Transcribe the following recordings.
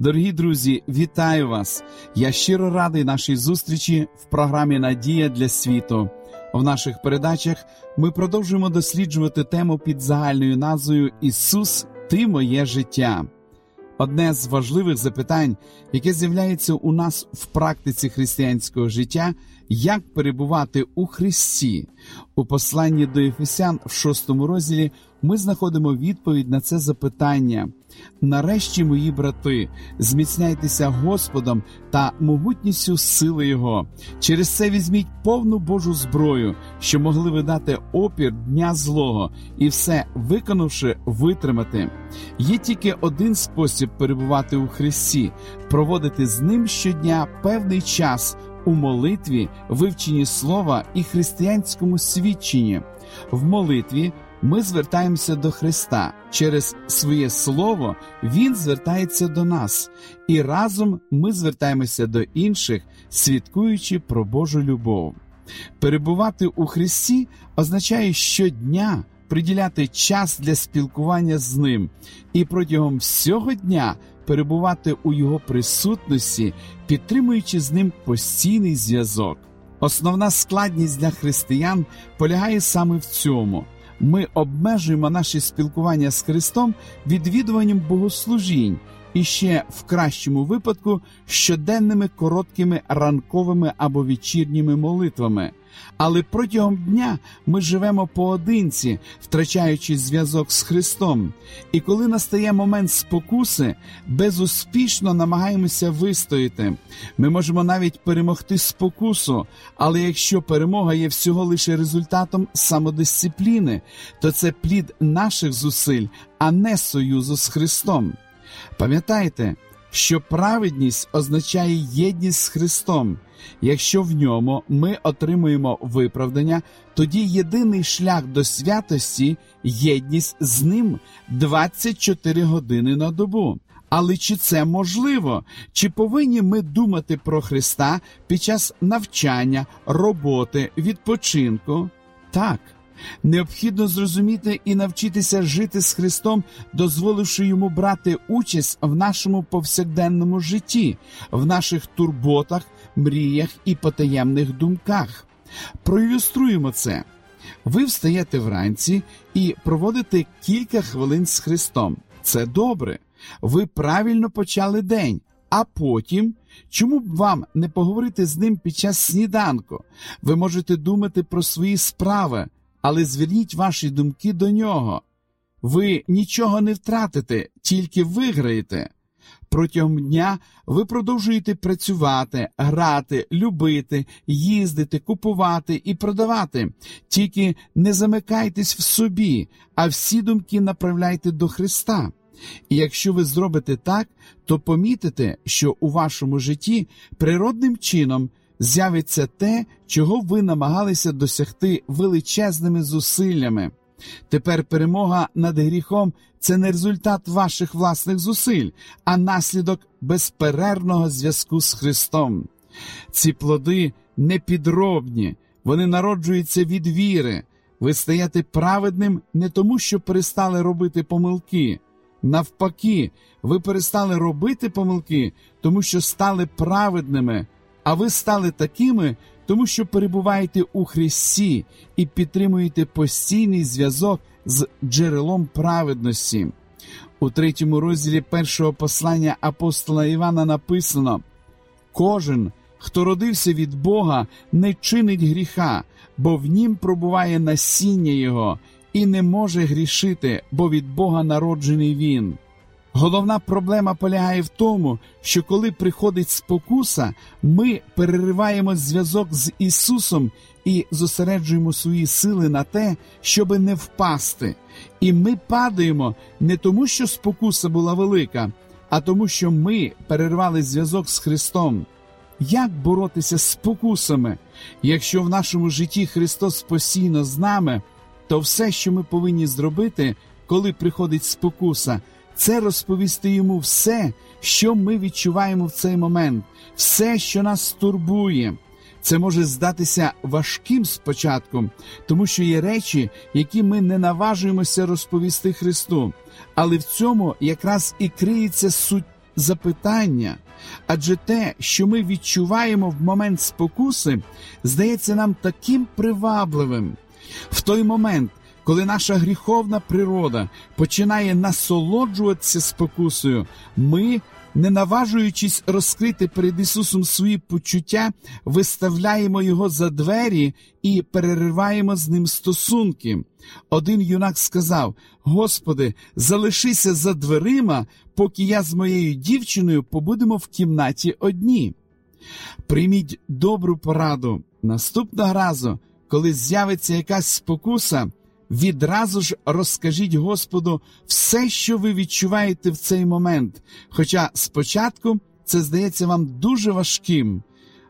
Дорогі друзі, вітаю вас! Я щиро радий нашій зустрічі в програмі «Надія для світу». В наших передачах ми продовжуємо досліджувати тему під загальною назвою «Ісус, ти моє життя». Одне з важливих запитань, яке з'являється у нас в практиці християнського життя – як перебувати у Христі? У посланні до Ефесян в 6-му розділі ми знаходимо відповідь на це запитання. «Нарешті, мої брати, зміцняйтеся Господом та могутністю сили Його. Через це візьміть повну Божу зброю, що могли ви дати опір дня злого, і все, виконавши, витримати. Є тільки один спосіб перебувати у Христі – проводити з Ним щодня певний час у молитві, вивченні слова і християнському свідченні. В молитві – ми звертаємося до Христа. Через своє слово Він звертається до нас. І разом ми звертаємося до інших, свідкуючи про Божу любов. Перебувати у Христі означає щодня приділяти час для спілкування з Ним і протягом всього дня перебувати у Його присутності, підтримуючи з Ним постійний зв'язок. Основна складність для християн полягає саме в цьому – ми обмежуємо наше спілкування з Христом відвідуванням богослужінь і ще в кращому випадку щоденними короткими ранковими або вечірніми молитвами. Але протягом дня ми живемо поодинці, втрачаючи зв'язок з Христом. І коли настає момент спокуси, безуспішно намагаємося вистояти. Ми можемо навіть перемогти спокусу, але якщо перемога є всього лише результатом самодисципліни, то це плід наших зусиль, а не союзу з Христом. Пам'ятайте, що праведність означає єдність з Христом. Якщо в ньому ми отримуємо виправдання, тоді єдиний шлях до святості – єдність з ним 24 години на добу. Але чи це можливо? Чи повинні ми думати про Христа під час навчання, роботи, відпочинку? Так. Необхідно зрозуміти і навчитися жити з Христом, дозволивши йому брати участь в нашому повсякденному житті, в наших турботах, мріях і потаємних думках. Проілюструємо це. Ви встаєте вранці і проводите кілька хвилин з Христом. Це добре. Ви правильно почали день. А потім, чому б вам не поговорити з ним під час сніданку? Ви можете думати про свої справи, але зверніть ваші думки до нього. Ви нічого не втратите, тільки виграєте. Протягом дня ви продовжуєте працювати, грати, любити, їздити, купувати і продавати. Тільки не замикайтесь в собі, а всі думки направляйте до Христа. І якщо ви зробите так, то помітите, що у вашому житті природним чином з'явиться те, чого ви намагалися досягти величезними зусиллями. Тепер перемога над гріхом – це не результат ваших власних зусиль, а наслідок безперервного зв'язку з Христом. Ці плоди непідробні, вони народжуються від віри. Ви стаєте праведним не тому, що перестали робити помилки. Навпаки, ви перестали робити помилки, тому що стали праведними. А ви стали такими, тому що перебуваєте у Христі і підтримуєте постійний зв'язок з джерелом праведності. У 3 розділі першого послання апостола Івана написано: «Кожен, хто родився від Бога, не чинить гріха, бо в нім пробуває насіння його, і не може грішити, бо від Бога народжений він». Головна проблема полягає в тому, що коли приходить спокуса, ми перериваємо зв'язок з Ісусом і зосереджуємо свої сили на те, щоби не впасти. І ми падаємо не тому, що спокуса була велика, а тому, що ми перервали зв'язок з Христом. Як боротися з спокусами? Якщо в нашому житті Христос постійно з нами, то все, що ми повинні зробити, коли приходить спокуса, це розповісти йому все, що ми відчуваємо в цей момент, все, що нас турбує. Це може здатися важким спочатку, тому що є речі, які ми не наважуємося розповісти Христу. Але в цьому якраз і криється суть запитання. Адже те, що ми відчуваємо в момент спокуси, здається нам таким привабливим. В той момент, коли наша гріховна природа починає насолоджуватися спокусою, ми, не наважуючись розкрити перед Ісусом свої почуття, виставляємо Його за двері і перериваємо з Ним стосунки. Один юнак сказав: «Господи, залишися за дверима, поки я з моєю дівчиною побудемо в кімнаті одні». Прийміть добру пораду. Наступного разу, коли з'явиться якась спокуса, відразу ж розкажіть Господу все, що ви відчуваєте в цей момент, хоча спочатку це здається вам дуже важким.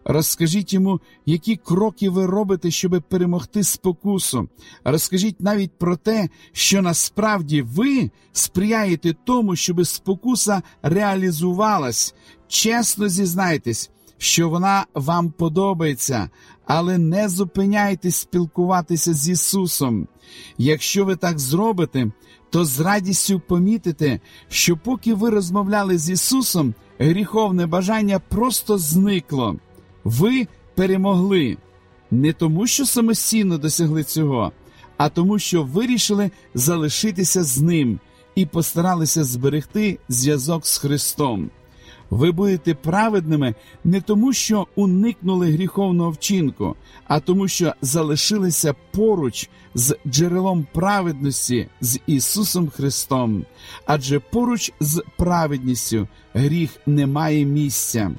Розкажіть йому, які кроки ви робите, щоб перемогти спокусу. Розкажіть навіть про те, що насправді ви сприяєте тому, щоб спокуса реалізувалась. Чесно зізнайтесь, що вона вам подобається, але не зупиняйтесь спілкуватися з Ісусом. Якщо ви так зробите, то з радістю помітите, що поки ви розмовляли з Ісусом, гріховне бажання просто зникло. Ви перемогли. Не тому, що самостійно досягли цього, а тому, що вирішили залишитися з Ним і постаралися зберегти зв'язок з Христом. Ви будете праведними не тому, що уникнули гріховного вчинку, а тому, що залишилися поруч з джерелом праведності, з Ісусом Христом. Адже поруч з праведністю гріх не має місця.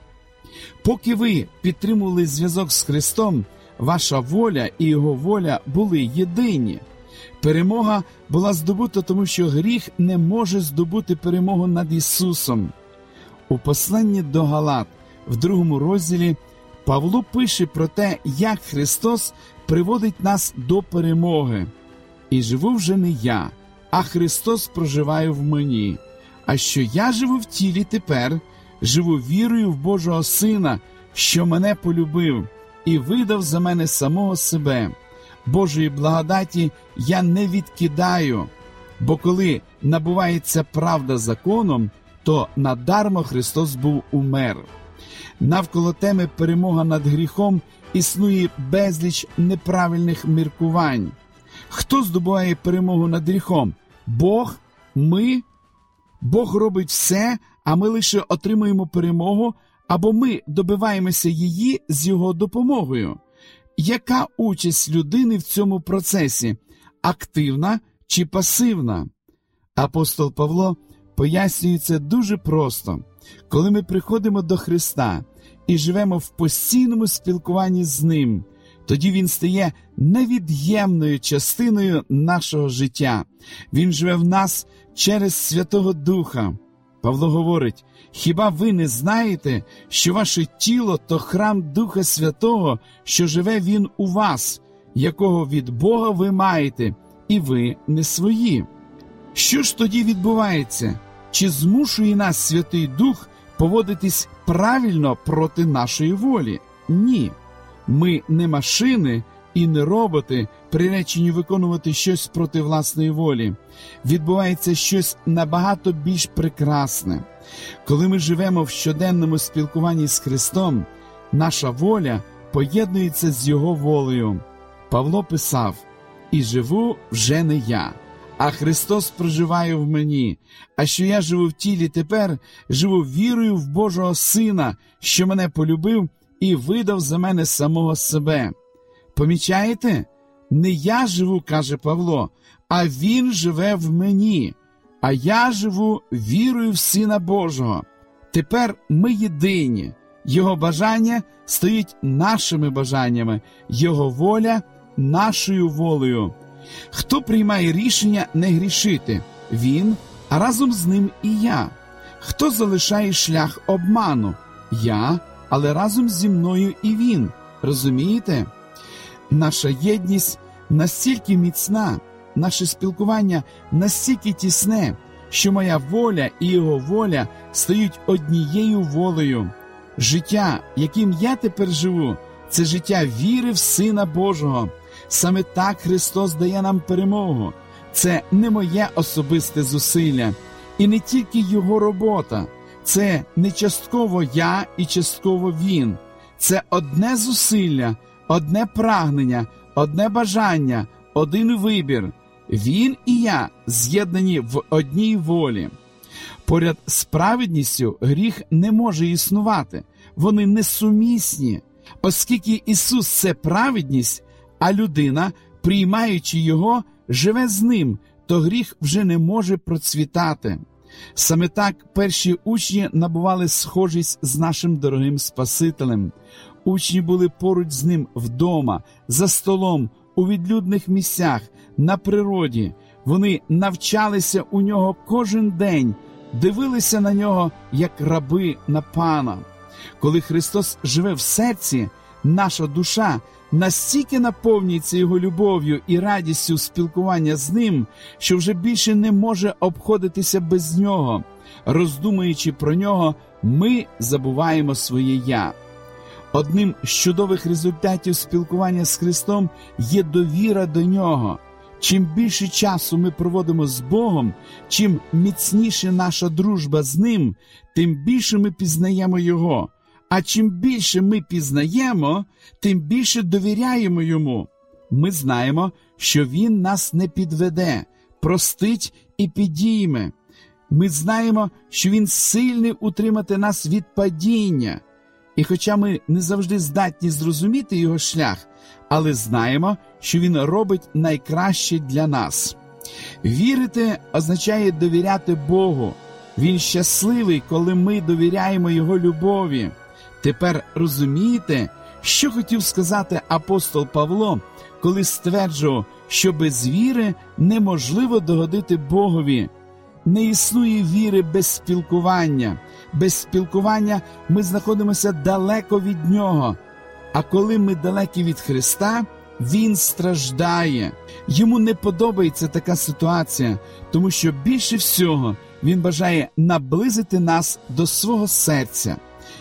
Поки ви підтримували зв'язок з Христом, ваша воля і Його воля були єдині. Перемога була здобута, тому що гріх не може здобути перемогу над Ісусом. У посланні до Галат, в 2 розділі, Павло пише про те, як Христос приводить нас до перемоги. «І живу вже не я, а Христос проживає в мені. А що я живу в тілі тепер, живу вірою в Божого Сина, що мене полюбив і видав за мене самого себе. Божої благодаті я не відкидаю, бо коли набувається правда законом, то надармо Христос був умер». Навколо теми «Перемога над гріхом» існує безліч неправильних міркувань. Хто здобуває перемогу над гріхом? Бог? Ми? Бог робить все, а ми лише отримуємо перемогу, або ми добиваємося її з Його допомогою. Яка участь людини в цьому процесі? Активна чи пасивна? Апостол Павло пояснюється дуже просто. Коли ми приходимо до Христа і живемо в постійному спілкуванні з Ним, тоді Він стає невід'ємною частиною нашого життя. Він живе в нас через Святого Духа. Павло говорить: «Хіба ви не знаєте, що ваше тіло – то храм Духа Святого, що живе Він у вас, якого від Бога ви маєте, і ви не свої». Що ж тоді відбувається? Чи змушує нас Святий Дух поводитись правильно проти нашої волі? Ні. Ми не машини і не роботи, приречені виконувати щось проти власної волі. Відбувається щось набагато більш прекрасне. Коли ми живемо в щоденному спілкуванні з Христом, наша воля поєднується з Його волею. Павло писав: «І живу вже не я, а Христос проживає в мені. А що я живу в тілі тепер, живу вірою в Божого Сина, що мене полюбив і видав за мене самого себе». Помічаєте? Не я живу, каже Павло, а Він живе в мені. А я живу вірою в Сина Божого. Тепер ми єдині. Його бажання стають нашими бажаннями, Його воля – нашою волею. Хто приймає рішення не грішити? Він, а разом з ним і я. Хто залишає шлях обману? Я, але разом зі мною і він. Розумієте? Наша єдність настільки міцна, наше спілкування настільки тісне, що моя воля і його воля стають однією волею. Життя, яким я тепер живу, це життя віри в Сина Божого. Саме так Христос дає нам перемогу. Це не моє особисте зусилля, і не тільки його робота. Це не частково я і частково він. Це одне зусилля, одне прагнення, одне бажання, один вибір. Він і я з'єднані в одній волі. Поряд з праведністю гріх не може існувати. Вони несумісні. Оскільки Ісус – це праведність, а людина, приймаючи Його, живе з Ним, то гріх вже не може процвітати. Саме так перші учні набували схожість з нашим дорогим Спасителем. Учні були поруч з Ним вдома, за столом, у відлюдних місцях, на природі. Вони навчалися у Нього кожен день, дивилися на Нього, як раби на Пана. Коли Христос живе в серці, наша душа настільки наповнюється Його любов'ю і радістю спілкування з Ним, що вже більше не може обходитися без Нього. Роздумуючи про Нього, ми забуваємо своє «Я». Одним з чудових результатів спілкування з Христом є довіра до Нього. Чим більше часу ми проводимо з Богом, чим міцніше наша дружба з Ним, тим більше ми пізнаємо Його. А чим більше ми пізнаємо, тим більше довіряємо Йому. Ми знаємо, що Він нас не підведе, простить і підійме. Ми знаємо, що Він сильний утримати нас від падіння. І хоча ми не завжди здатні зрозуміти Його шлях, але знаємо, що Він робить найкраще для нас. Вірити означає довіряти Богу. Він щасливий, коли ми довіряємо Його любові. Тепер розумієте, що хотів сказати апостол Павло, коли стверджував, що без віри неможливо догодити Богові. Не існує віри без спілкування. Без спілкування ми знаходимося далеко від Нього. А коли ми далекі від Христа, Він страждає. Йому не подобається така ситуація, тому що більше всього Він бажає наблизити нас до свого серця.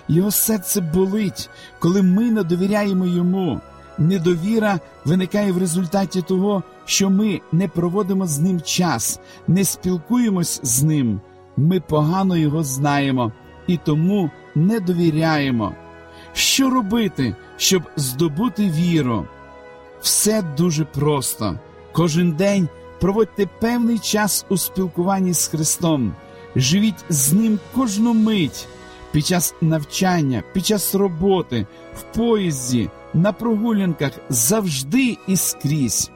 Його серце болить, коли ми не довіряємо Йому. Недовіра виникає в результаті того, що ми не проводимо з Ним час, не спілкуємось з Ним. Ми погано Його знаємо і тому не довіряємо. Що робити, щоб здобути віру? Все дуже просто. Кожен день проводьте певний час у спілкуванні з Христом. Живіть з Ним кожну мить. Під час навчання, під час роботи, в поїзді, на прогулянках, завжди і скрізь.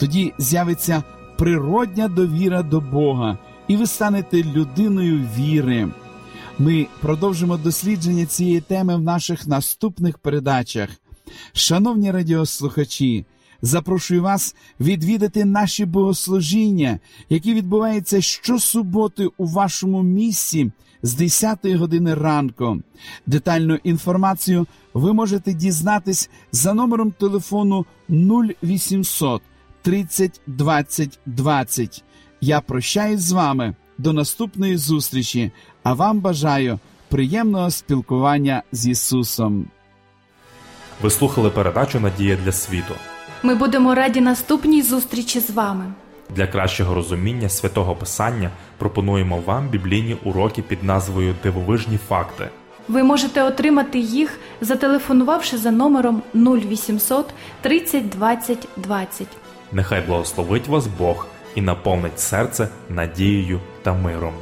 Тоді з'явиться природня довіра до Бога, і ви станете людиною віри. Ми продовжимо дослідження цієї теми в наших наступних передачах. Шановні радіослухачі, запрошую вас відвідати наші богослужіння, які відбуваються щосуботи у вашому місці з 10 години ранку. Детальну інформацію ви можете дізнатись за номером телефону 0800 30 20 20. Я прощаюсь з вами. До наступної зустрічі, а вам бажаю приємного спілкування з Ісусом. Ви слухали передачу «Надія для світу». Ми будемо раді наступній зустрічі з вами. Для кращого розуміння Святого Писання пропонуємо вам біблійні уроки під назвою «Дивовижні факти». Ви можете отримати їх, зателефонувавши за номером 0800 30 20 20. Нехай благословить вас Бог і наповнить серце надією та миром.